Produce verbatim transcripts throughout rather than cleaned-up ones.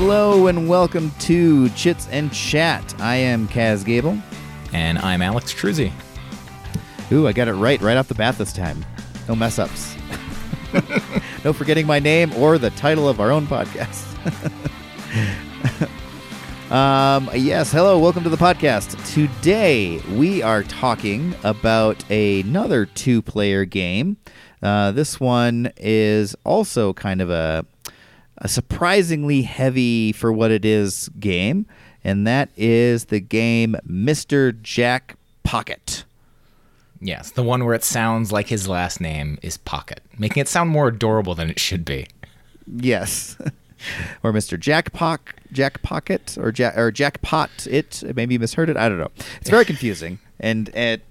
Hello and welcome to Chits and Chat. I am Kaz Gable. And I'm Alex Truzzi. Ooh, I got it right right off the bat this time. No mess-ups. No forgetting my name or the title of our own podcast. um, yes, hello, welcome to the podcast. Today we are talking about another two-player game. Uh, this one is also kind of a... a surprisingly heavy, for what it is, game, and that is the game Mister Jack Pocket. Yes, the one where it sounds like his last name is Pocket, making it sound more adorable than it should be. Yes. Or Mister Jack, po- Jack Pocket, or, ja- or Jackpot It. Maybe you misheard it. I don't know. It's very confusing, and and,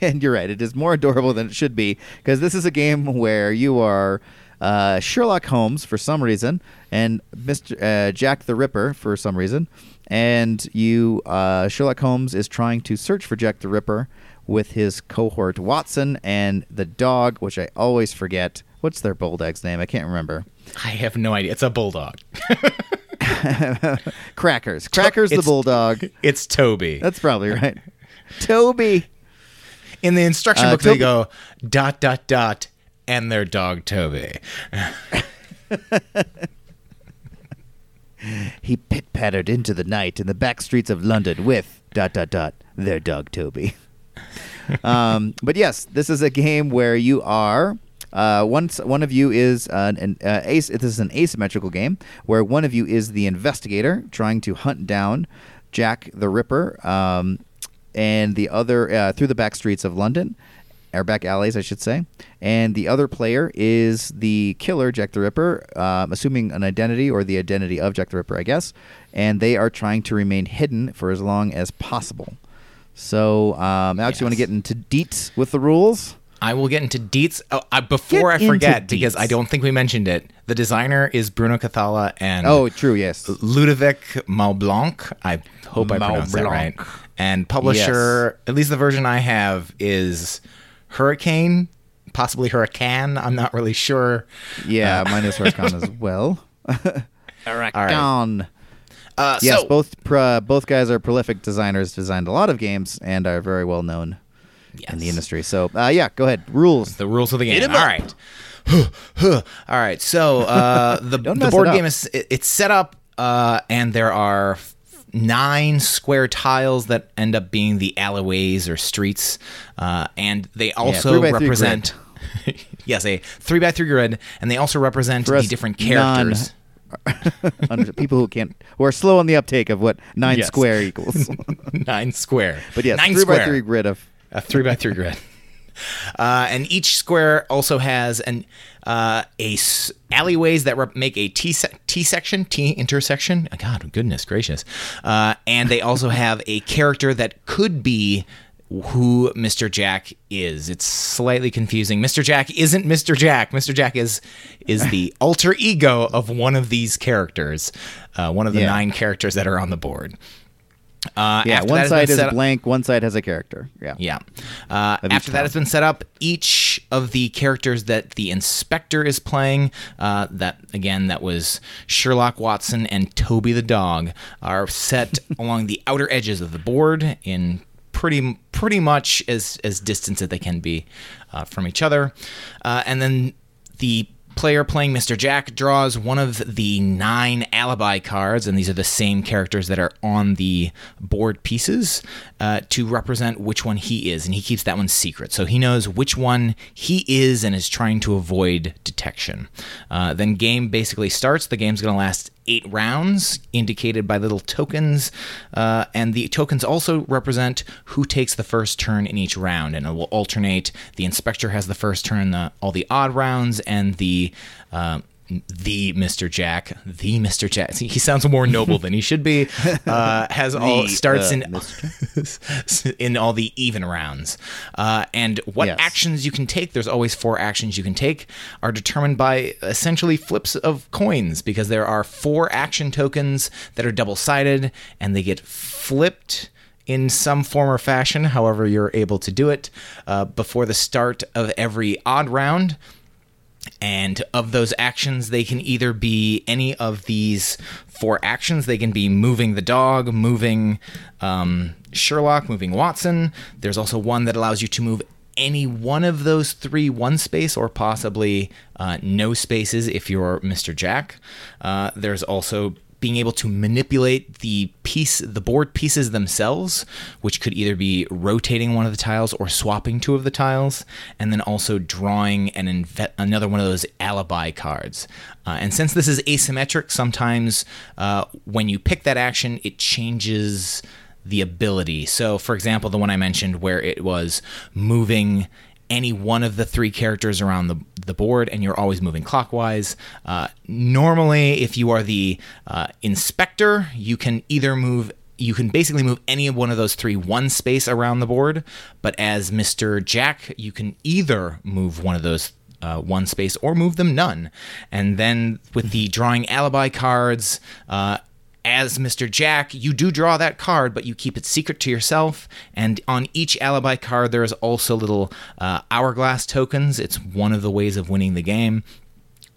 and you're right. It is more adorable than it should be, because this is a game where you are... Uh, Sherlock Holmes for some reason, and Mister Uh, Jack the Ripper for some reason, and you uh, Sherlock Holmes is trying to search for Jack the Ripper with his cohort Watson and the dog, which I always forget. What's their bulldog's name? I can't remember. I have no idea. It's a bulldog. Crackers. Crackers to- the bulldog. It's Toby. That's probably right. Toby. In the instruction uh, book, Toby- they go dot, dot, dot. And their dog, Toby. He pit-pattered into the night in the back streets of London with, dot, dot, dot, their dog, Toby. um, but yes, this is a game where you are, uh, once one of you is, an, an uh, ace, this is an asymmetrical game, where one of you is the investigator trying to hunt down Jack the Ripper, um, and the other, uh, through the back streets of London. Or back alleys, I should say. And the other player is the killer, Jack the Ripper, um, assuming an identity or the identity of Jack the Ripper, I guess. And they are trying to remain hidden for as long as possible. So, um, Alex, yes. You want to get into deets with the rules? I will get into deets. Oh, I, before get I forget, because I don't think we mentioned it, the designer is Bruno Cathala and oh, true, yes, Ludovic Maublanc. I hope Maublanc. I pronounced that right. And publisher, yes. At least the version I have, is... Hurricane, possibly Hurricane. I'm not really sure. Yeah, uh, mine is Hurricane as well. Hurricane. Uh, yes, so, both pro, both guys are prolific designers, designed a lot of games, and are very well known yes. in the industry. So, uh, yeah, go ahead. Rules. The rules of the game. All right. All right. So uh, the, the board game is it, it's set up, uh, and there are nine square tiles that end up being the alleyways or streets, uh, and they also yeah, represent yes a three by three grid, and they also represent the different characters. Non- people who can't who are slow on the uptake of what nine yes. square equals. Nine square, but yes, nine three square. by three grid of a three by three grid. Uh, and each square also has an uh, a s- alleyways that rep- make a T se- T section, T intersection. Oh, God, goodness gracious! Uh, and they also have a character that could be who Mister Jack is. It's slightly confusing. Mister Jack isn't Mister Jack. Mister Jack is is the alter ego of one of these characters, uh, one of the yeah. nine characters that are on the board. Uh, yeah, one side is blank, one side has a character. Yeah. Yeah. Uh, after that has been set up, each of the characters that the inspector is playing, uh, that again, that was Sherlock Watson and Toby the dog, are set along the outer edges of the board in pretty pretty much as, as distant as they can be uh, from each other. Uh, and then the player playing Mister Jack draws one of the nine alibi cards, and these are the same characters that are on the board pieces uh, to represent which one he is, and he keeps that one secret. So he knows which one he is and is trying to avoid detection. Uh, then game basically starts. The game's going to last eight rounds, indicated by little tokens, uh, and the tokens also represent who takes the first turn in each round, and it will alternate. The inspector has the first turn in the, all the odd rounds, and the uh, the Mister Jack, the Mister Jack, see, he sounds more noble than he should be, uh, has the, all starts uh, in, in all the even rounds. Uh, and what yes. actions you can take, there's always four actions you can take, are determined by essentially flips of coins, because there are four action tokens that are double-sided, and they get flipped in some form or fashion, however you're able to do it, uh, before the start of every odd round. And of those actions, they can either be any of these four actions. They can be moving the dog, moving um, Sherlock, moving Watson. There's also one that allows you to move any one of those three one space, or possibly uh, no spaces if you're Mister Jack. Uh, there's also being able to manipulate the piece, the board pieces themselves, which could either be rotating one of the tiles or swapping two of the tiles, and then also drawing an inve- another one of those alibi cards. Uh, and since this is asymmetric, sometimes uh, when you pick that action, it changes the ability. So, for example, the one I mentioned where it was moving any one of the three characters around the, the board, and you're always moving clockwise. Uh, normally, if you are the uh, inspector, you can either move, you can basically move any one of those three one space around the board, but as Mister Jack, you can either move one of those uh, one space or move them none. And then with the drawing alibi cards, uh, as Mister Jack, you do draw that card, but you keep it secret to yourself. And on each alibi card, there is also little uh, hourglass tokens. It's one of the ways of winning the game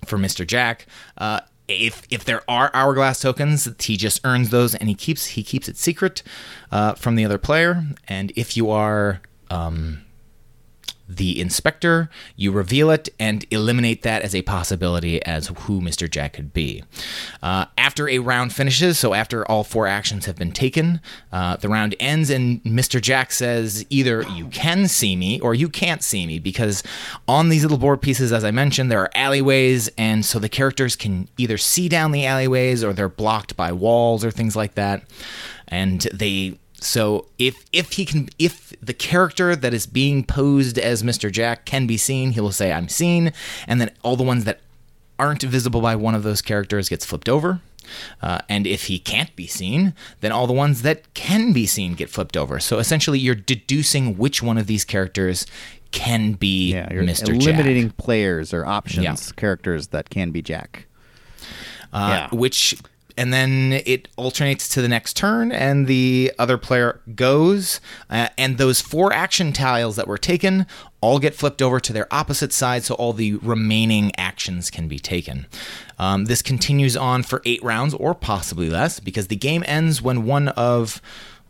for Mister Jack. Uh, if if there are hourglass tokens, he just earns those, and he keeps he keeps it secret uh, from the other player. And if you are um, the inspector, you reveal it and eliminate that as a possibility as who Mister Jack could be. Uh, after a round finishes, so after all four actions have been taken, uh, the round ends and Mister Jack says either you can see me or you can't see me, because on these little board pieces, as I mentioned, there are alleyways, and so the characters can either see down the alleyways or they're blocked by walls or things like that. And they... So if if he can, if the character that is being posed as Mister Jack can be seen, he will say, "I'm seen," and then all the ones that aren't visible by one of those characters gets flipped over. Uh, and if he can't be seen, then all the ones that can be seen get flipped over. So essentially, you're deducing which one of these characters can be yeah, you're Mister Jack. Eliminating players or options, yeah. characters that can be Jack. Uh, yeah. Which. And then it alternates to the next turn, and the other player goes. Uh, and those four action tiles that were taken all get flipped over to their opposite side, so all the remaining actions can be taken. Um, this continues on for eight rounds, or possibly less, because the game ends when one of,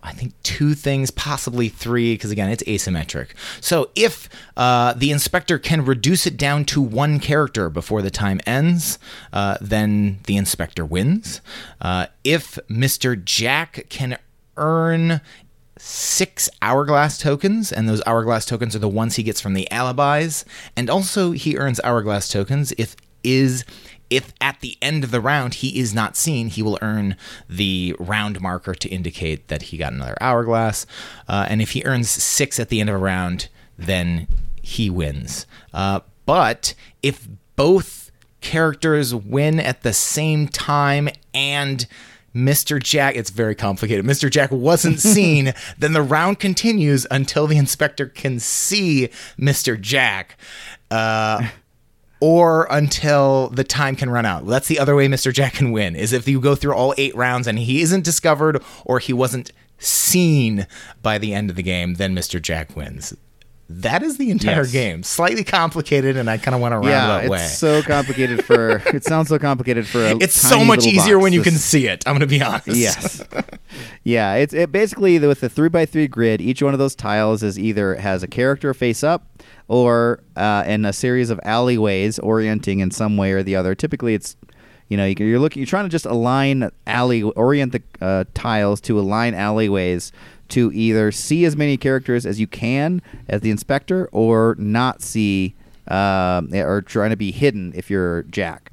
I think, two things, possibly three, because, again, it's asymmetric. So if uh, the inspector can reduce it down to one character before the time ends, uh, then the inspector wins. Uh, if Mister Jack can earn six hourglass tokens, and those hourglass tokens are the ones he gets from the alibis, and also he earns hourglass tokens if is... If at the end of the round he is not seen, he will earn the round marker to indicate that he got another hourglass. Uh, and if he earns six at the end of a round, then he wins. Uh, but if both characters win at the same time and Mister Jack, it's very complicated, Mister Jack wasn't seen, then the round continues until the inspector can see Mister Jack. Uh Or until the time can run out. That's the other way Mister Jack can win, is if you go through all eight rounds and he isn't discovered or he wasn't seen by the end of the game, then Mister Jack wins. That is the entire yes. game. Slightly complicated, and I kind of want to round yeah, that way. Yeah, it's so complicated for... it sounds so complicated for a It's tiny so much easier box. when you can see it, I'm going to be honest. Yes. yeah, it's it basically, with the three by three grid, each one of those tiles is either has a character face up, or uh, in a series of alleyways orienting in some way or the other. Typically, it's, you know, you're looking, you're trying to just align alley, orient the uh, tiles to align alleyways to either see as many characters as you can as the inspector, or not see, um, or trying to be hidden if you're Jack.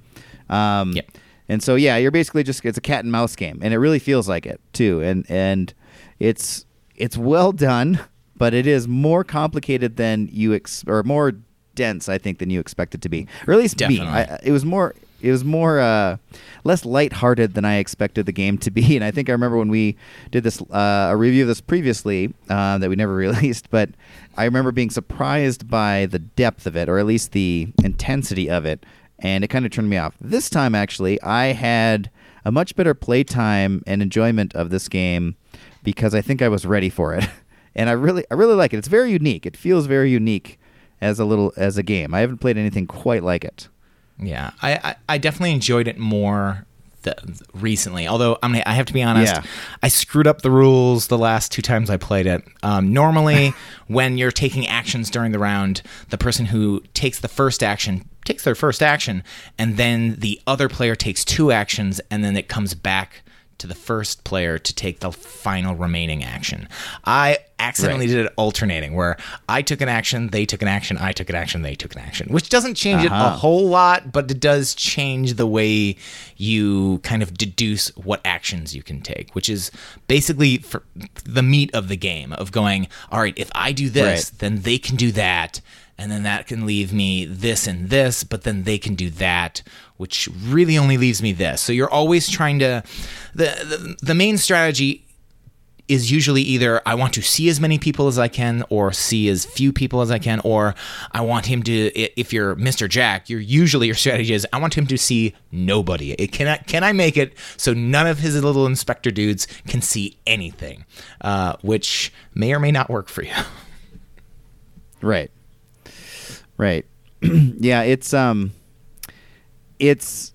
Um, yep. And so, yeah, you're basically just, it's a cat and mouse game, and it really feels like it too. And and it's it's well done. But it is more complicated than you ex- or more dense, I think, than you expect it to be. Or at least me. I, it was more, it was more uh, less lighthearted than I expected the game to be. And I think I remember when we did this uh, a review of this previously uh, that we never released. But I remember being surprised by the depth of it, or at least the intensity of it, and it kind of turned me off. This time, actually, I had a much better playtime and enjoyment of this game because I think I was ready for it. And I really I really like it. It's very unique. It feels very unique as a little as a game. I haven't played anything quite like it. Yeah, I, I, I definitely enjoyed it more the, recently. Although I'm I have to be honest, yeah. I screwed up the rules the last two times I played it. Um, normally, when you're taking actions during the round, the person who takes the first action takes their first action, and then the other player takes two actions, and then it comes back to the first player to take the final remaining action. I accidentally right. did it alternating, where I took an action, they took an action, I took an action, they took an action, which doesn't change uh-huh. it a whole lot, but it does change the way you kind of deduce what actions you can take, which is basically for the meat of the game of going, all right, if I do this, right. then they can do that, and then that can leave me this and this, but then they can do that, which really only leaves me this. So you're always trying to... The, the, the main strategy is usually either I want to see as many people as I can, or see as few people as I can, or I want him to... If you're Mister Jack, you're usually your strategy is I want him to see nobody. It cannot, can I make it so none of his little inspector dudes can see anything, uh, which may or may not work for you. Right. Right. Yeah, it's um it's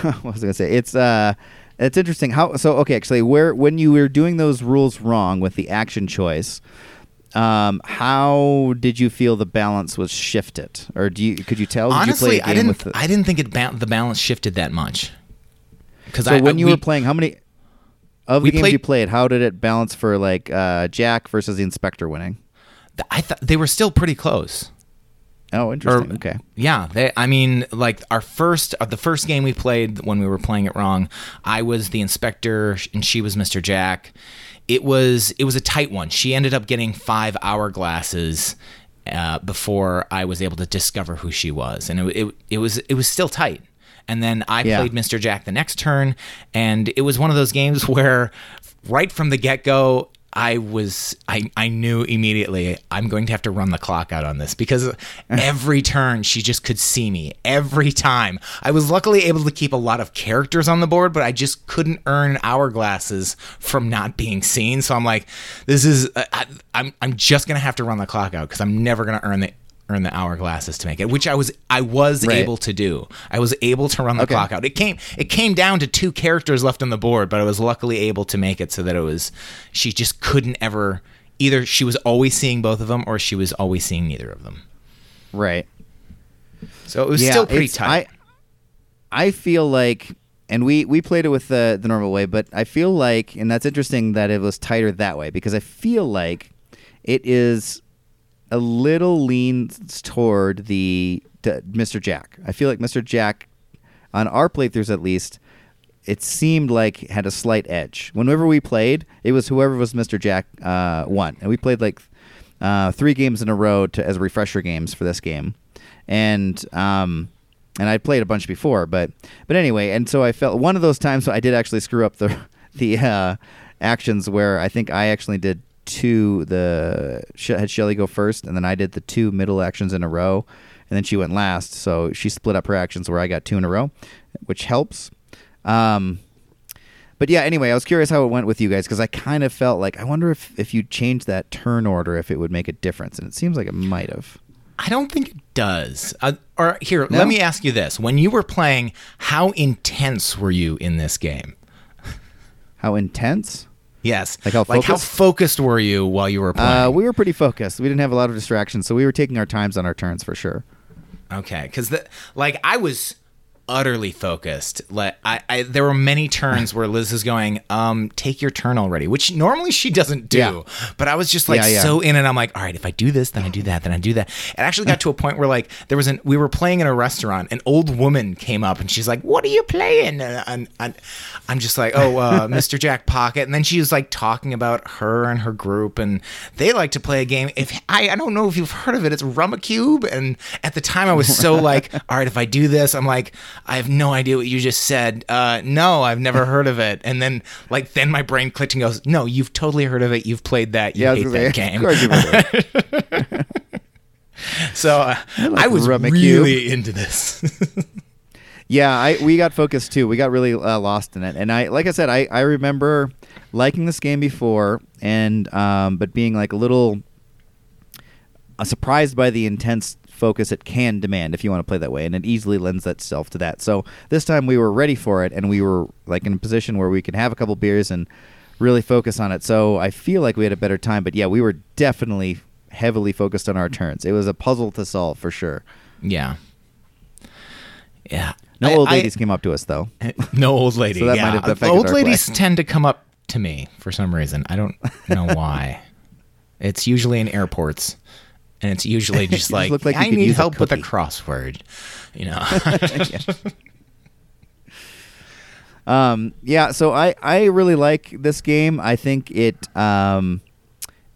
what was I gonna say? It's uh it's interesting how so okay, actually where when you were doing those rules wrong with the action choice, um, how did you feel the balance was shifted? Or do you could you tell did Honestly, you play a game I didn't with the, I didn't think it ba- the balance shifted that much. Cuz so I, when I, you we, were playing how many of the games played, you played, how did it balance for like uh, Jack versus the inspector winning? I thought they were still pretty close. Oh, interesting. Or, okay. Yeah. They, I mean, like our first, uh, the first game we played when we were playing it wrong, I was the inspector and she was Mister Jack. It was, it was a tight one. She ended up getting five hourglasses uh, before I was able to discover who she was. And it, it, it was, it was still tight. And then I yeah. played Mister Jack the next turn. And it was one of those games where right from the get go, I was, I, I knew immediately I'm going to have to run the clock out on this because every turn she just could see me every time. I was luckily able to keep a lot of characters on the board, but I just couldn't earn hourglasses from not being seen. So I'm like, this is, I, I'm, I'm just going to have to run the clock out because I'm never going to earn the, earn the hourglasses to make it, which I was, I was right. able to do. I was able to run the okay. clock out. It came, it came down to two characters left on the board, but I was luckily able to make it so that it was, she just couldn't ever, either she was always seeing both of them or she was always seeing neither of them. Right. So it was yeah, still pretty tight. I, I feel like, and we, we played it with the, the normal way, but I feel like, and that's interesting that it was tighter that way because I feel like it is a little leans toward the to Mister Jack. I feel like Mister Jack, on our playthroughs at least, it seemed like had a slight edge. Whenever we played, it was whoever was Mister Jack uh, won. And we played like uh, three games in a row to, as refresher games for this game. And um, and I played a bunch before, but but anyway, and so I felt one of those times I did actually screw up the, the uh, actions where I think I actually did two the had Shelly go first and then I did the two middle actions in a row and then she went last, so she split up her actions where I got two in a row, which helps. Um but yeah, anyway, I was curious how it went with you guys because I kind of felt like I wonder if if you changed that turn order if it would make a difference, and it seems like it might have. I don't think it does. Uh, or here no? Let me ask you this, when you were playing, how intense were you in this game? How intense? Yes. Like how, like how focused were you while you were playing? Uh, we were pretty focused. We didn't have a lot of distractions, so we were taking our times on our turns for sure. Okay, because like I was utterly focused. Like I, I, there were many turns where Liz is going, um, take your turn already, which normally she doesn't do. Yeah. But I was just like yeah, yeah. so in it. I'm like, all right, if I do this, then I do that, then I do that. It actually got to a point where like there was an we were playing in a restaurant. An old woman came up and she's like, "What are you playing?" And, and, and I'm just like, "Oh, uh, Mister Jack Pocket." And then she was like talking about her and her group, and they like to play a game. If I, I don't know if you've heard of it, it's Rummikub. And at the time, I was so like, all right, if I do this, I'm like, I have no idea what you just said. Uh, no, I've never heard of it. And then, like, then my brain clicked and goes, "No, you've totally heard of it. You've played that. You yeah, hate that game." Of course you so uh, I, like I was really into this. yeah, I we got focused too. We got really uh, lost in it. And I, like I said, I I remember liking this game before, and um, but being like a little uh, surprised by the intense focus it can demand if you want to play that way, and it easily lends itself to that. So this time we were ready for it, and we were like in a position where we could have a couple beers and really focus on it. So I feel like we had a better time, but yeah, we were definitely heavily focused on our turns. It was a puzzle to solve for sure. Yeah. Yeah. No I, old ladies I, came up to us, though. No old lady. So that yeah. might have old ladies play. Tend to come up to me for some reason. I don't know why. It's usually in airports, and it's usually just like, just like I need help a with a crossword, you know. yeah. Um, yeah. So I, I really like this game. I think it um,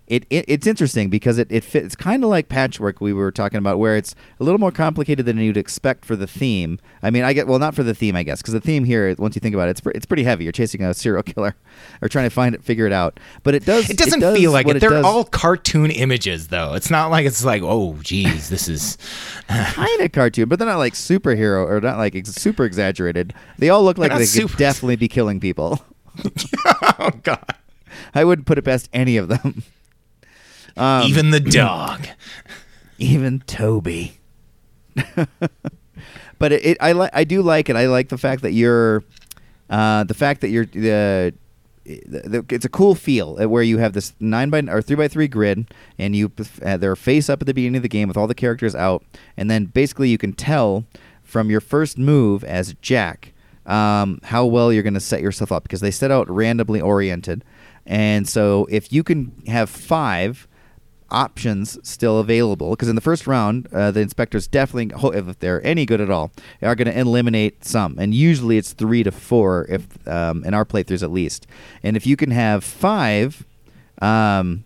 it, it it's interesting because it it fits. It's kind of like Patchwork we were talking about, where it's a little more complicated than you'd expect for the theme. I mean, I get well, not for the theme, I guess, because the theme here, once you think about it, it's pre- it's pretty heavy. You're chasing a serial killer, or trying to find it, figure it out. But it does. It doesn't it does feel like it. They're it all cartoon images, though. It's not like it's like, oh, geez, this is kind of cartoon, but they're not like superhero or not like ex- super exaggerated. They all look like they super- could definitely be killing people. Oh God, I wouldn't put it past any of them. Um, even the dog, even Toby. But it, it I like, I do like it. I like the fact that you're, uh, the fact that you're the, the, the, it's a cool feel where you have this nine by or three by three grid, and you uh, they're face up at the beginning of the game with all the characters out, and then basically you can tell from your first move as Jack um, how well you're going to set yourself up, because they set out randomly oriented, and so if you can have five options still available, because in the first round uh, the inspectors definitely, if they're any good at all, are going to eliminate some, and usually it's three to four if um, in our playthroughs at least. And if you can have five um,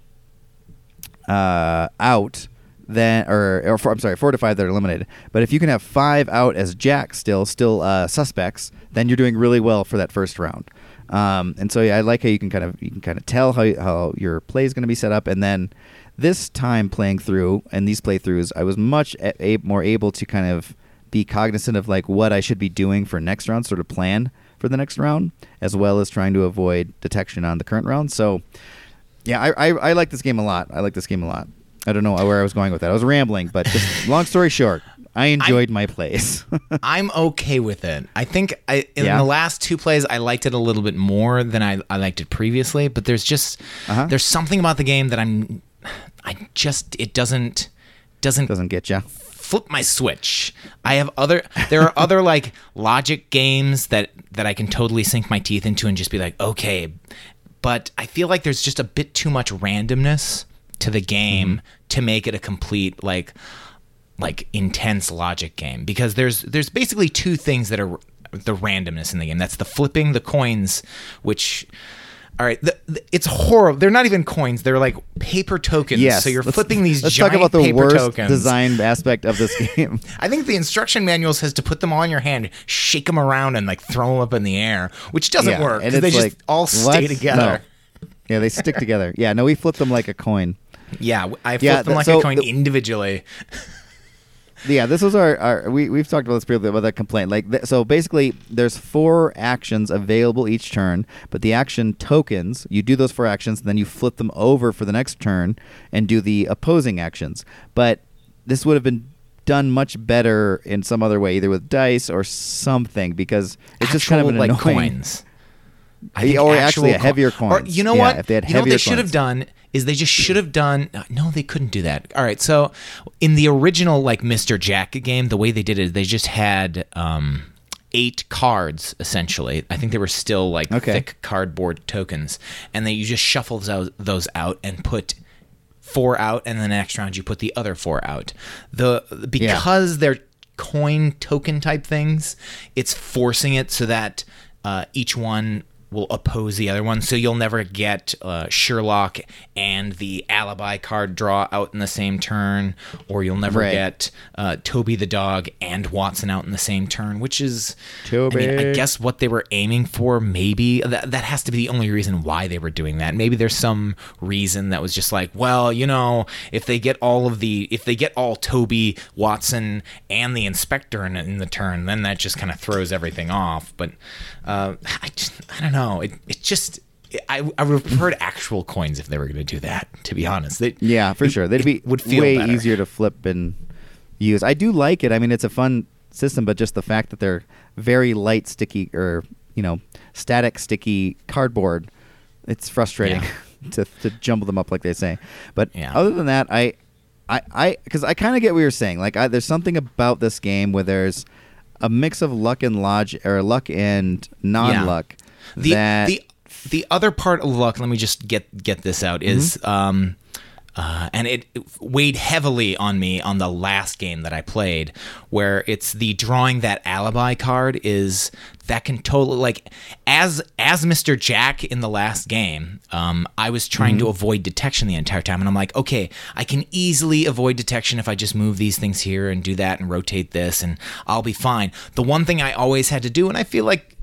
uh, out, then or, or four, I'm sorry four to five that are eliminated, but if you can have five out as Jack still still uh, suspects, then you're doing really well for that first round. Um, and so yeah, I like how you can kind of you can kind of tell how how your play is going to be set up. And then this time playing through and these playthroughs, I was much a- a- more able to kind of be cognizant of like what I should be doing for next round, sort of plan for the next round, as well as trying to avoid detection on the current round. So, yeah, I, I, I like this game a lot. I like this game a lot. I don't know where I was going with that. I was rambling, but just long story short, I enjoyed I'm, my plays. I'm okay with it. I think I, in yeah. the last two plays, I liked it a little bit more than I, I liked it previously, but there's just, uh-huh. there's something about the game that I'm... I just it doesn't doesn't doesn't get you. Flip my switch. I have other there are other like logic games that that I can totally sink my teeth into and just be like, okay, but I feel like there's just a bit too much randomness to the game mm-hmm. to make it a complete like like intense logic game, because there's there's basically two things that are the randomness in the game. That's the flipping the coins, which All right, the, the, it's horrible. They're not even coins. They're like paper tokens. Yes, so you're flipping these let's giant paper tokens. Let's talk about the worst tokens. Design aspect of this game. I think the instruction manual says to put them all in your hand, shake them around, and like throw them up in the air, which doesn't yeah, work. And they like, just all stay together. No. Yeah, they stick together. Yeah, no, we flip them like a coin. Yeah, I flip yeah, them like so a coin the, individually. Yeah, this was our, our we, we've talked about this previously, about that complaint. Like, th- so basically, there's four actions available each turn, but the action tokens, you do those four actions, and then you flip them over for the next turn and do the opposing actions. But this would have been done much better in some other way, either with dice or something, because it's actual, just kind of an like annoying... coins. I or actually a heavier coin. Or, you know yeah, what? If they had you know what they should coins. have done is they just should have done... No, they couldn't do that. All right, so in the original like Mister Jack game, the way they did it, they just had um, eight cards, essentially. I think they were still like okay. thick cardboard tokens. And then you just shuffle those out and put four out, and the next round you put the other four out. The Because yeah. they're coin token type things, it's forcing it so that uh, each one... will oppose the other one, so you'll never get uh, Sherlock and the alibi card draw out in the same turn, or you'll never right. get uh, Toby the dog and Watson out in the same turn, which is Toby. I mean, I guess what they were aiming for, maybe that, that has to be the only reason why they were doing that. Maybe there's some reason that was just like, well, you know, if they get all of the if they get all Toby, Watson, and the inspector in, in the turn, then that just kind of throws everything off. But uh, I, just, I don't know. No, it, it just I, I would prefer actual coins if they were going to do that, to be honest. They, yeah, for it, sure. They'd be would feel way better. Easier to flip and use. I do like it. I mean, it's a fun system, but just the fact that they're very light, sticky, or, you know, static, sticky cardboard, it's frustrating yeah. to, to jumble them up like they say. But yeah. other than that, I, I, because I, I kind of get what you're saying. Like, I, there's something about this game where there's a mix of luck and lodge, or luck and non-luck. Yeah. The, that the the other part of luck, let me just get get this out, is mm-hmm. um, uh, and it, it weighed heavily on me on the last game that I played, where it's the drawing that alibi card is that can totally, like, as as Mister Jack in the last game, um, I was trying mm-hmm. to avoid detection the entire time, and I'm like, okay, I can easily avoid detection if I just move these things here and do that and rotate this, and I'll be fine. The one thing I always had to do, and I feel like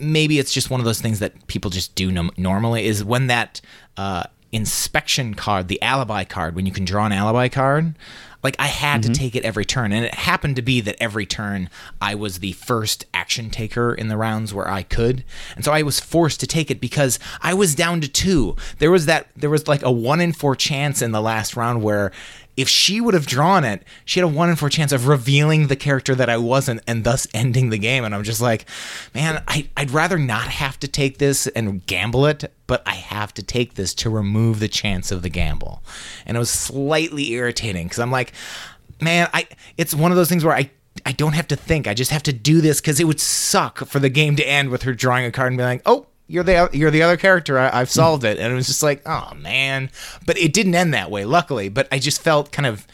maybe it's just one of those things that people just do no- normally, is when that uh, inspection card, the alibi card, when you can draw an alibi card, like, I had mm-hmm. to take it every turn. And it happened to be that every turn I was the first action taker in the rounds where I could. And so I was forced to take it because I was down to two. There was that, there was like a one in four chance in the last round where if she would have drawn it, she had a one in four chance of revealing the character that I wasn't, and thus ending the game. And I'm just like, man, I, I'd rather not have to take this and gamble it, but I have to take this to remove the chance of the gamble. And it was slightly irritating because I'm like, man, I it's one of those things where I, I don't have to think. I just have to do this because it would suck for the game to end with her drawing a card and being like, oh, You're the you're the other character. I, I've solved it, and it was just like, oh man. But it didn't end that way, luckily. But I just felt kind of,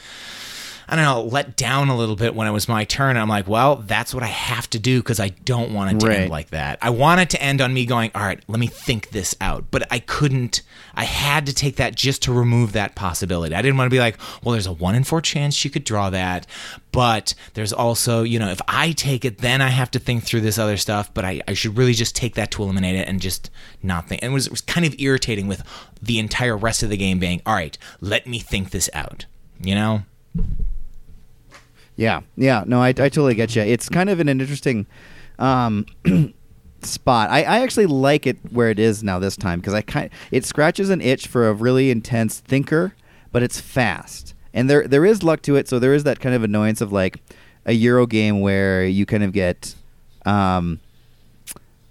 I don't know, let down a little bit when it was my turn. I'm like, well, that's what I have to do because I don't want it to right. end like that. I want it to end on me going, all right, let me think this out. But I couldn't. I had to take that just to remove that possibility. I didn't want to be like, well, there's a one in four chance she could draw that. But there's also, you know, if I take it, then I have to think through this other stuff. But I, I should really just take that to eliminate it and just not think. And it was, it was kind of irritating with the entire rest of the game being, all right, let me think this out, you know? Yeah, yeah, no, I, I totally get you. It's kind of an interesting um, spot. I, I actually like it where it is now this time because I kind it scratches an itch for a really intense thinker, but it's fast, and there there is luck to it. So there is that kind of annoyance of like a Euro game where you kind of get um,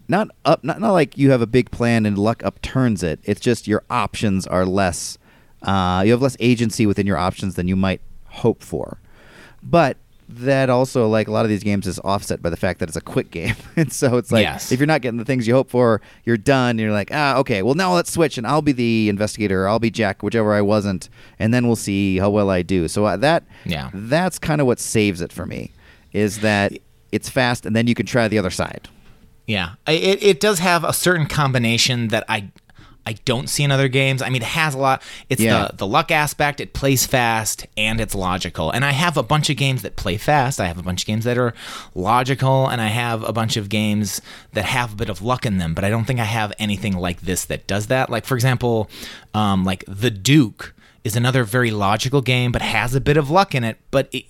not up, not not like you have a big plan and luck upturns it. It's just your options are less. Uh, you have less agency within your options than you might hope for. But that also, like a lot of these games, is offset by the fact that it's a quick game. And so it's like, yes. if you're not getting the things you hope for, you're done. And you're like, ah, okay, well, now let's switch, and I'll be the investigator, or I'll be Jack, whichever I wasn't, and then we'll see how well I do. So uh, that yeah. that's kind of what saves it for me, is that it's fast, and then you can try the other side. Yeah, it it does have a certain combination that I... I don't see in other games. I mean, it has a lot. It's yeah. the, the luck aspect. It plays fast, and it's logical. And I have a bunch of games that play fast. I have a bunch of games that are logical, and I have a bunch of games that have a bit of luck in them. But I don't think I have anything like this that does that. Like, for example, um, like The Duke is another very logical game, but has a bit of luck in it. But it,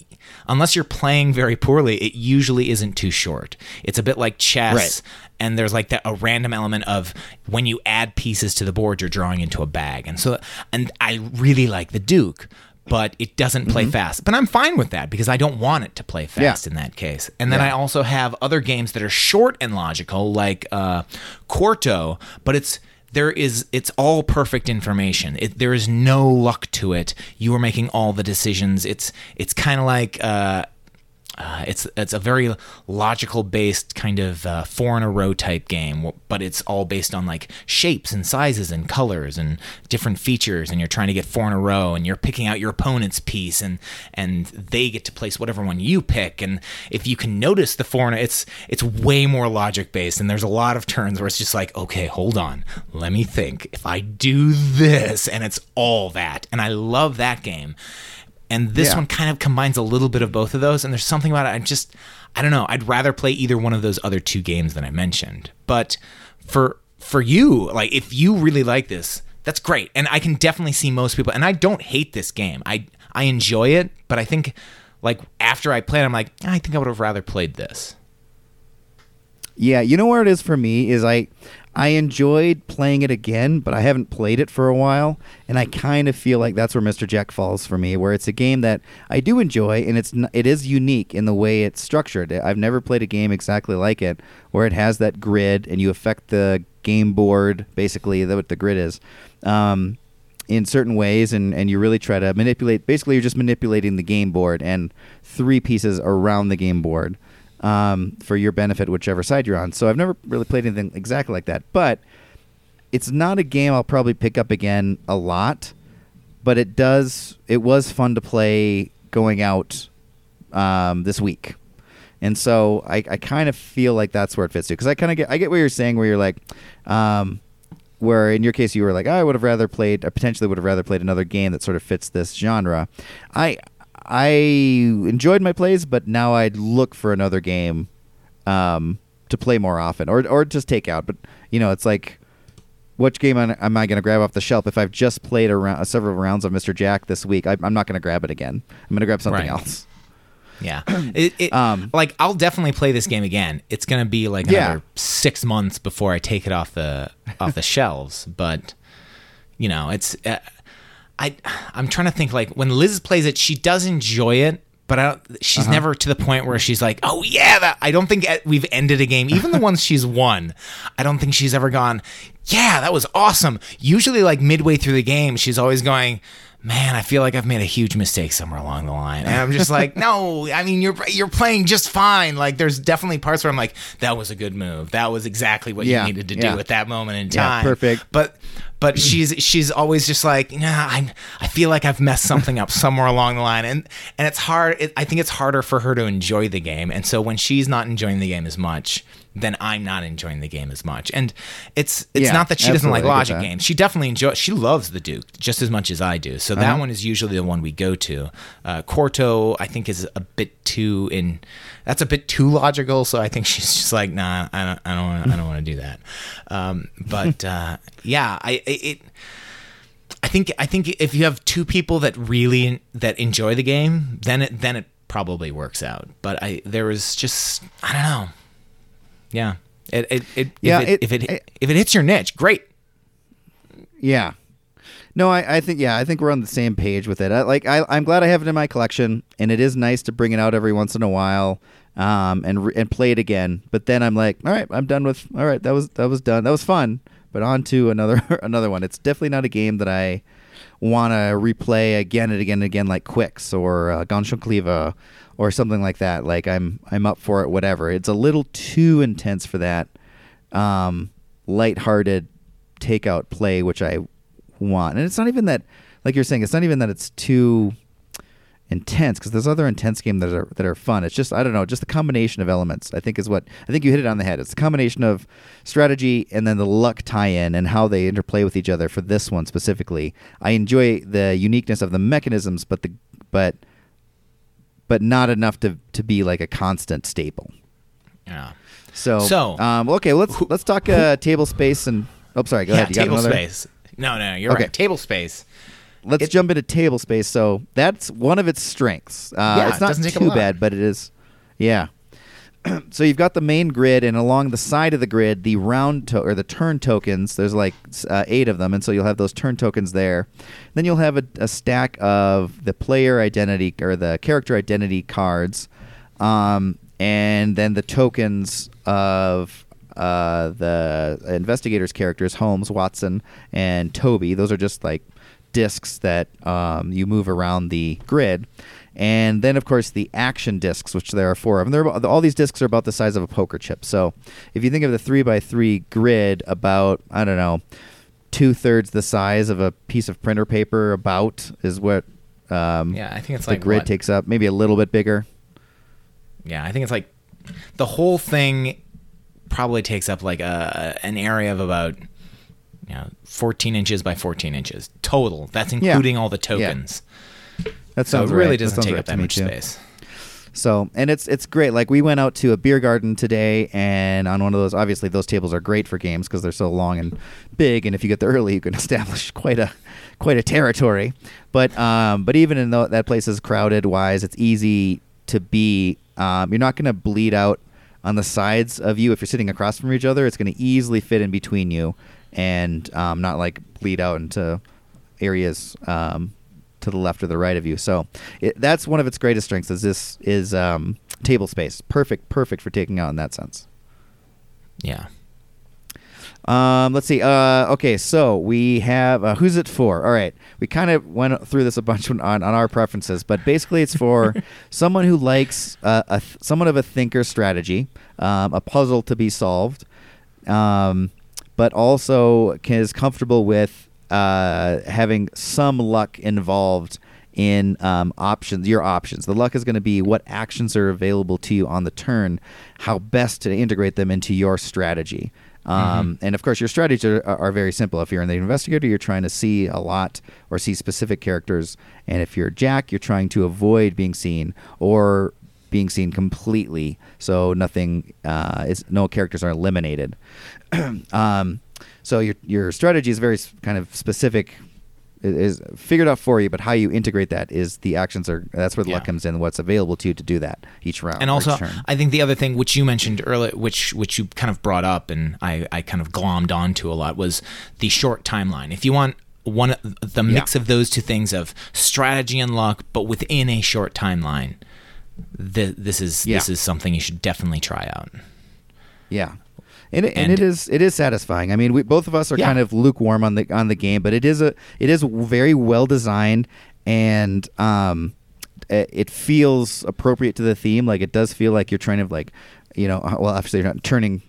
unless you're playing very poorly, it usually isn't too short. It's a bit like chess. Right. And there's like that, a random element of when you add pieces to the board, you're drawing into a bag. And so, and I really like The Duke, but it doesn't play mm-hmm. fast. But I'm fine with that because I don't want it to play fast yeah. in that case. And then yeah. I also have other games that are short and logical, like uh, Quarto, but it's there is it's all perfect information. It, there is no luck to it. You are making all the decisions. It's it's kind of like. Uh, Uh, it's it's a very logical-based kind of uh, four-in-a-row type game, but it's all based on like shapes and sizes and colors and different features, and you're trying to get four in a row, and you're picking out your opponent's piece, and and they get to place whatever one you pick, and if you can notice the four in a, it's, it's way more logic-based, and there's a lot of turns where it's just like, okay, hold on, let me think. If I do this, and it's all that, and I love that game. And this yeah. one kind of combines a little bit of both of those. And there's something about it. I just, I don't know. I'd rather play either one of those other two games that I mentioned. But for for you, like if you really like this, that's great. And I can definitely see most people. And I don't hate this game. I I enjoy it. But I think like after I played, I'm like, I think I would have rather played this. Yeah, you know where it is for me is I I enjoyed playing it again, but I haven't played it for a while, and I kind of feel like that's where Mister Jack falls for me, where it's a game that I do enjoy, and it's n- it is unique in the way it's structured. I've never played a game exactly like it, where it has that grid, and you affect the game board, basically, that's what the grid is, um, in certain ways, and, and you really try to manipulate. Basically, you're just manipulating the game board and three pieces around the game board. Um, for your benefit, whichever side you're on. So I've never really played anything exactly like that, but it's not a game I'll probably pick up again a lot, but it does. It was fun to play going out um, this week. And so I, I kind of feel like that's where it fits to, because I kind of get, I get what you're saying, where you're like, um, where in your case you were like, oh, I would have rather played, I potentially would have rather played another game that sort of fits this genre. I, I enjoyed my plays, but now I'd look for another game um, to play more often, or or just take out. But you know, it's like, which game am I going to grab off the shelf? If I've just played around, several rounds of Mister Jack this week, I, I'm not going to grab it again. I'm going to grab something right. else. Yeah, it, it, um, like I'll definitely play this game again. It's going to be like another yeah. six months before I take it off the off the shelves. But you know, it's. Uh, I, I'm trying to think, like, when Liz plays it, she does enjoy it, but I don't, she's uh-huh. never to the point where she's like, oh, yeah, that, I don't think we've ended a game. Even the ones she's won, I don't think she's ever gone, yeah, that was awesome. Usually, like, midway through the game, she's always going, man, I feel like I've made a huge mistake somewhere along the line. And I'm just like, no, I mean, you're you're playing just fine. Like, there's definitely parts where I'm like, that was a good move. That was exactly what yeah, you needed to yeah. do at that moment in time. Yeah, perfect. But but she's she's always just like, nah, I I feel like I've messed something up somewhere along the line. And and it's hard. It, I think it's harder for her to enjoy the game. And so when she's not enjoying the game as much, then I'm not enjoying the game as much. And it's it's yeah, not that she doesn't like logic games. She definitely enjoys, she loves the Duke just as much as I do. So uh-huh. that one is usually the one we go to. Uh, Quarto, I think, is a bit too in, that's a bit too logical. So I think she's just like, nah, I don't, I don't, wanna, I don't want to do that. Um, but uh, yeah, I it, I think, I think if you have two people that really that enjoy the game, then it then it probably works out. But I there was just, I don't know. Yeah, it it, it yeah if it, it, if, it, it, it if it hits your niche, great. Yeah, no, I, I think yeah I think we're on the same page with it. I, like I I'm glad I have it in my collection, and it is nice to bring it out every once in a while, um and and play it again. But then I'm like, all right, I'm done with all right that was that was done that was fun. But on to another another one. It's definitely not a game that I want to replay again and again and again, like Quix or uh, Ganshon Cleva or something like that. Like I'm I'm up for it, whatever. It's a little too intense for that um, lighthearted takeout play, which I want. And it's not even that, like you're saying, it's not even that it's too intense, because there's other intense games that are that are fun. It's just, I don't know, just the combination of elements, I think is what, I think you hit it on the head. It's the combination of strategy and then the luck tie-in and how they interplay with each other for this one specifically. I enjoy the uniqueness of the mechanisms, but the but but not enough to, to be like a constant staple. Yeah. So, so um, okay, let's who, let's talk who, uh, table space and, oh, sorry, go yeah, ahead. You table got another? Space. No, no, you're okay. right. Table space. Let's it, jump into table space. So that's one of its strengths. Uh, yeah, it's not it too bad, but it is. Yeah. So you've got the main grid, and along the side of the grid, the round to- or the turn tokens. There's like uh, eight of them, and so you'll have those turn tokens there. Then you'll have a, a stack of the player identity or the character identity cards, um, and then the tokens of uh, the investigator's characters, Holmes, Watson, and Toby. Those are just like discs that um, you move around the grid. And then, of course, the action discs, which there are four of them. About, all these discs are about the size of a poker chip. So if you think of the three by three grid, about, I don't know, two-thirds the size of a piece of printer paper about is what um, yeah, I think it's the like grid what? takes up. Maybe a little bit bigger. Yeah, I think it's like the whole thing probably takes up like a, an area of about... You know, fourteen inches by fourteen inches total. That's including yeah. all the tokens. Yeah. That sounds so it really right. doesn't take right up that much too. space. So, and it's it's great. Like we went out to a beer garden today, and on one of those, obviously those tables are great for games because they're so long and big. And if you get there early, you can establish quite a quite a territory. But um, but even in though that place is crowded, wise, it's easy to be. Um, you're not going to bleed out on the sides of you. If you're sitting across from each other, it's going to easily fit in between you and um, not like bleed out into areas um, to the left or the right of you. So it, that's one of its greatest strengths is this is um, table space. Perfect, perfect for taking out in that sense. Yeah. Um, let's see. Uh, okay, so we have uh, who's it for? All right. We kind of went through this a bunch on, on our preferences, but basically it's for someone who likes uh, a th- somewhat of a thinker strategy, um, a puzzle to be solved, um, but also is comfortable with uh, having some luck involved in um, options, your options. The luck is going to be what actions are available to you on the turn, how best to integrate them into your strategy. Um, mm-hmm. And, of course, your strategies are, are very simple. If you're an investigator, you're trying to see a lot or see specific characters. And if you're Jack, you're trying to avoid being seen or being seen completely. So nothing uh, is no characters are eliminated. um, so your your strategy is very kind of specific. It is figured out for you, but how you integrate that is the actions are that's where the yeah. luck comes in. What's available to you to do that each round. And also, I think the other thing which you mentioned earlier, which which you kind of brought up, and I, I kind of glommed onto a lot, was the short timeline. If you want one the mix yeah. of those two things of strategy and luck, but within a short timeline, the, this is yeah. this is something you should definitely try out. Yeah. And it, and, and it is it is satisfying. I mean, we, both of us are yeah. kind of lukewarm on the on the game, but it is a it is very well designed, and um, it feels appropriate to the theme. Like it does feel like you're trying to like, you know, well, obviously you're not turning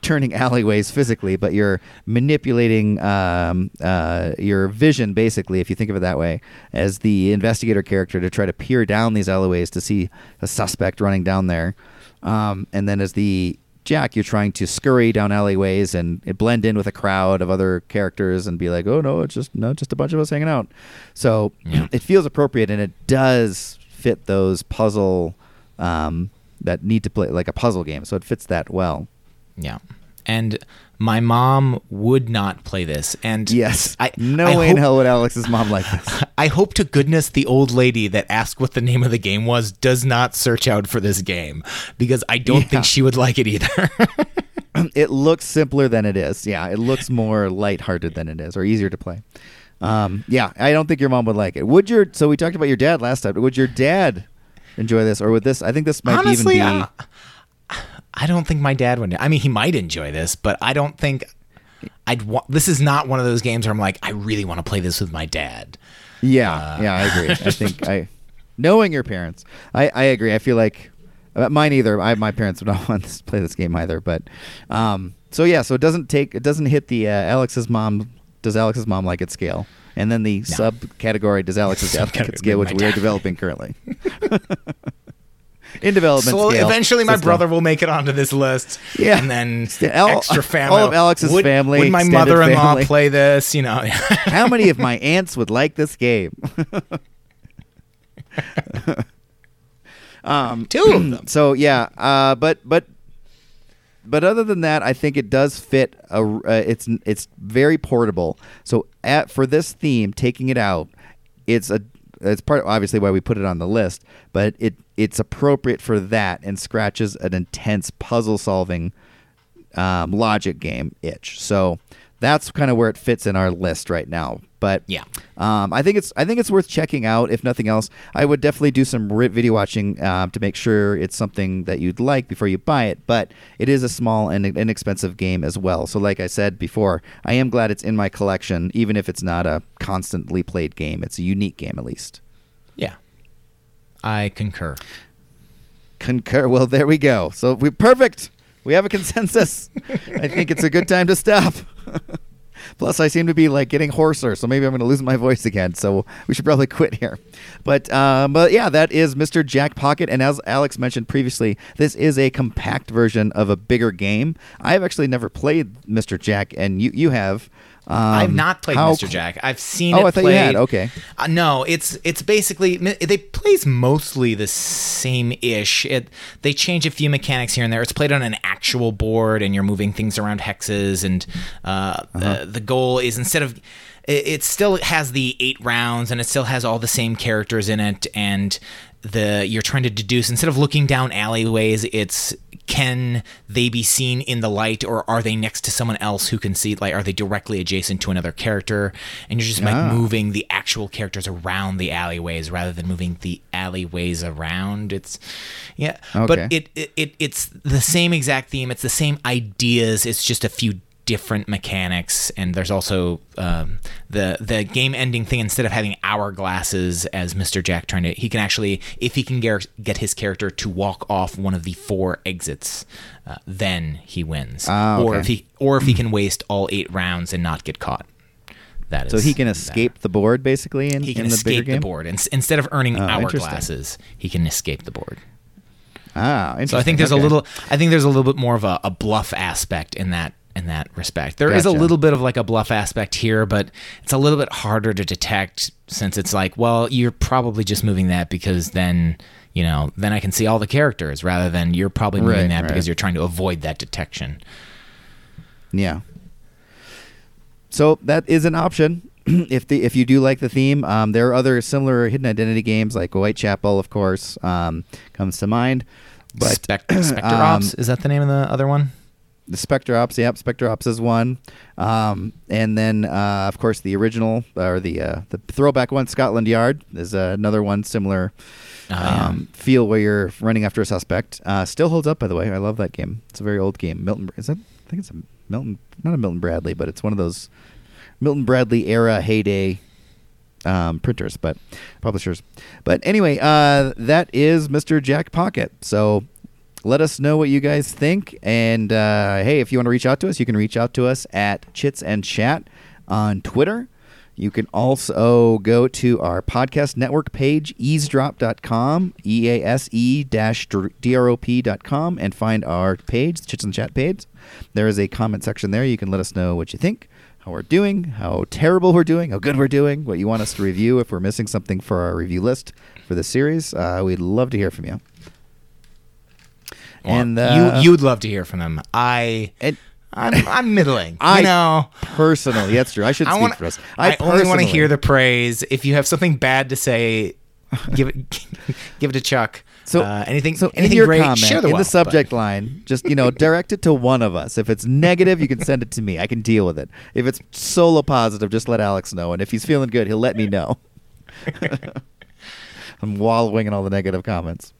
turning alleyways physically, but you're manipulating um, uh, your vision basically, if you think of it that way, as the investigator character to try to peer down these alleyways to see a suspect running down there, um, and then as the Jack, you're trying to scurry down alleyways and blend in with a crowd of other characters and be like, oh no, it's just no, just a bunch of us hanging out. So yeah. it feels appropriate, and it does fit those puzzle um, that need to play like a puzzle game. So it fits that well. Yeah. And my mom would not play this. And yes, I, no I way hope, in hell would Alex's mom like this. I hope to goodness the old lady that asked what the name of the game was does not search out for this game, because I don't yeah. think she would like it either. It looks simpler than it is. Yeah, it looks more lighthearted than it is, or easier to play. Um, yeah, I don't think your mom would like it. Would your? So we talked about your dad last time. Would your dad enjoy this, or would this? I think this might Honestly, even be. Uh, I don't think my dad would. I mean, he might enjoy this, but I don't think I'd want. This is not one of those games where I'm like, I really want to play this with my dad. Yeah, uh, yeah, I agree. I think I, knowing your parents, I, I agree. I feel like mine either. I my parents would not want to play this game either. But um, so yeah, so it doesn't take, it doesn't hit the uh, Alex's mom. Does Alex's mom like it scale? And then the no. subcategory does Alex's dad like it scale, which we are developing currently. In development Slowly, scale. Eventually, my system. Brother will make it onto this list. Yeah. And then all, extra family. All of Alex's would, family. Would my mother-in-law family. Play this? You know. How many of my aunts would like this game? um, Two of them. So, yeah. Uh, but but but other than that, I think it does fit. A, uh, it's, it's very portable. So at, for this theme, taking it out, it's a... It's part of obviously why we put it on the list, but it it's appropriate for that and scratches an intense puzzle solving um, logic game itch. So that's kind of where it fits in our list right now. But yeah, um, I think it's I think it's worth checking out. If nothing else, I would definitely do some video watching uh, to make sure it's something that you'd like before you buy it. But it is a small and inexpensive game as well. So like I said before, I am glad it's in my collection, even if it's not a constantly played game. It's a unique game, at least. Yeah, I concur. Concur. Well, there we go. So we're perfect. We have a consensus. I think it's a good time to stop. Plus, I seem to be like getting hoarser, so maybe I'm going to lose my voice again. So we should probably quit here. But, um, but yeah, that is Mister Jack Pocket. And as Alex mentioned previously, this is a compact version of a bigger game. I've actually never played Mister Jack, and you you have. Um, I've not played Mister Jack. I've seen oh, it. Oh, I thought played. You had. Okay. Uh, no, it's it's basically they plays mostly the same ish. It they change a few mechanics here and there. It's played on an actual board, and you're moving things around hexes. And uh, uh-huh. the, the goal is instead of it, it still has the eight rounds, and it still has all the same characters in it. And the you're trying to deduce instead of looking down alleyways, it's can they be seen in the light, or are they next to someone else who can see, like, are they directly adjacent to another character? And you're just like oh. moving the actual characters around the alleyways rather than moving the alleyways around. It's yeah, okay. But it, it, it it's the same exact theme. It's the same ideas. It's just a few different mechanics, and there's also um, the the game ending thing. Instead of having hourglasses as Mister Jack trying to, he can actually, if he can get, get his character to walk off one of the four exits, uh, then he wins. Oh, okay. Or if he or if he can waste all eight rounds and not get caught. That is so he can escape that. the board basically. In, he can in escape the, bigger game? the board, and instead of earning oh, hourglasses, he can escape the board. Ah, interesting. So I think there's okay. a little. I think there's a little bit more of a, a bluff aspect in that. In that respect, there gotcha. is a little bit of like a bluff aspect here, but it's a little bit harder to detect since it's like, well, you're probably just moving that because then, you know, then I can see all the characters rather than you're probably moving right, that right. because you're trying to avoid that detection. Yeah. So that is an option. if the if you do like the theme, um, there are other similar hidden identity games like Whitechapel, of course, um, comes to mind. But Spect- Spectre Ops, um, is that the name of the other one? The Spectre Ops, yep, Spectre Ops is one. Um, and then, uh, of course, the original, or the uh, the throwback one, Scotland Yard, is uh, another one similar oh, yeah. um, feel where you're running after a suspect. Uh, still holds up, by the way. I love that game. It's a very old game. Milton, is that, I think it's a Milton, not a Milton Bradley, but it's one of those Milton Bradley era heyday um, printers, but publishers. But anyway, uh, that is Mister Jack Pocket. So let us know what you guys think. And, uh, hey, if you want to reach out to us, you can reach out to us at Chits and Chat on Twitter. You can also go to our podcast network page, easedrop dot com, E A S E D R O P dot com, and find our page, the Chits and Chat page. There is a comment section there. You can let us know what you think, how we're doing, how terrible we're doing, how good we're doing, what you want us to review, if we're missing something for our review list for this series. Uh, we'd love to hear from you. Or and uh, you, you'd love to hear from them. I, it, I'm, I'm middling. I you know, personally, that's true. I should speak wanna, for us. I, I only want to hear the praise. If you have something bad to say, give it, give it to Chuck. So uh, anything, so anything in your great, comment, share the in wealth, the subject but. line, just you know, direct it to one of us. If it's negative, you can send it to me. I can deal with it. If it's solo positive, just let Alex know. And if he's feeling good, he'll let me know. I'm wallowing in all the negative comments.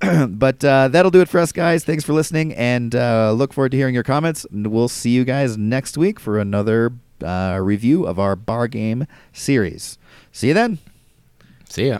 But uh, that'll do it for us, guys. Thanks for listening, and uh, look forward to hearing your comments. And we'll see you guys next week for another uh, review of our bar game series. See you then. See ya.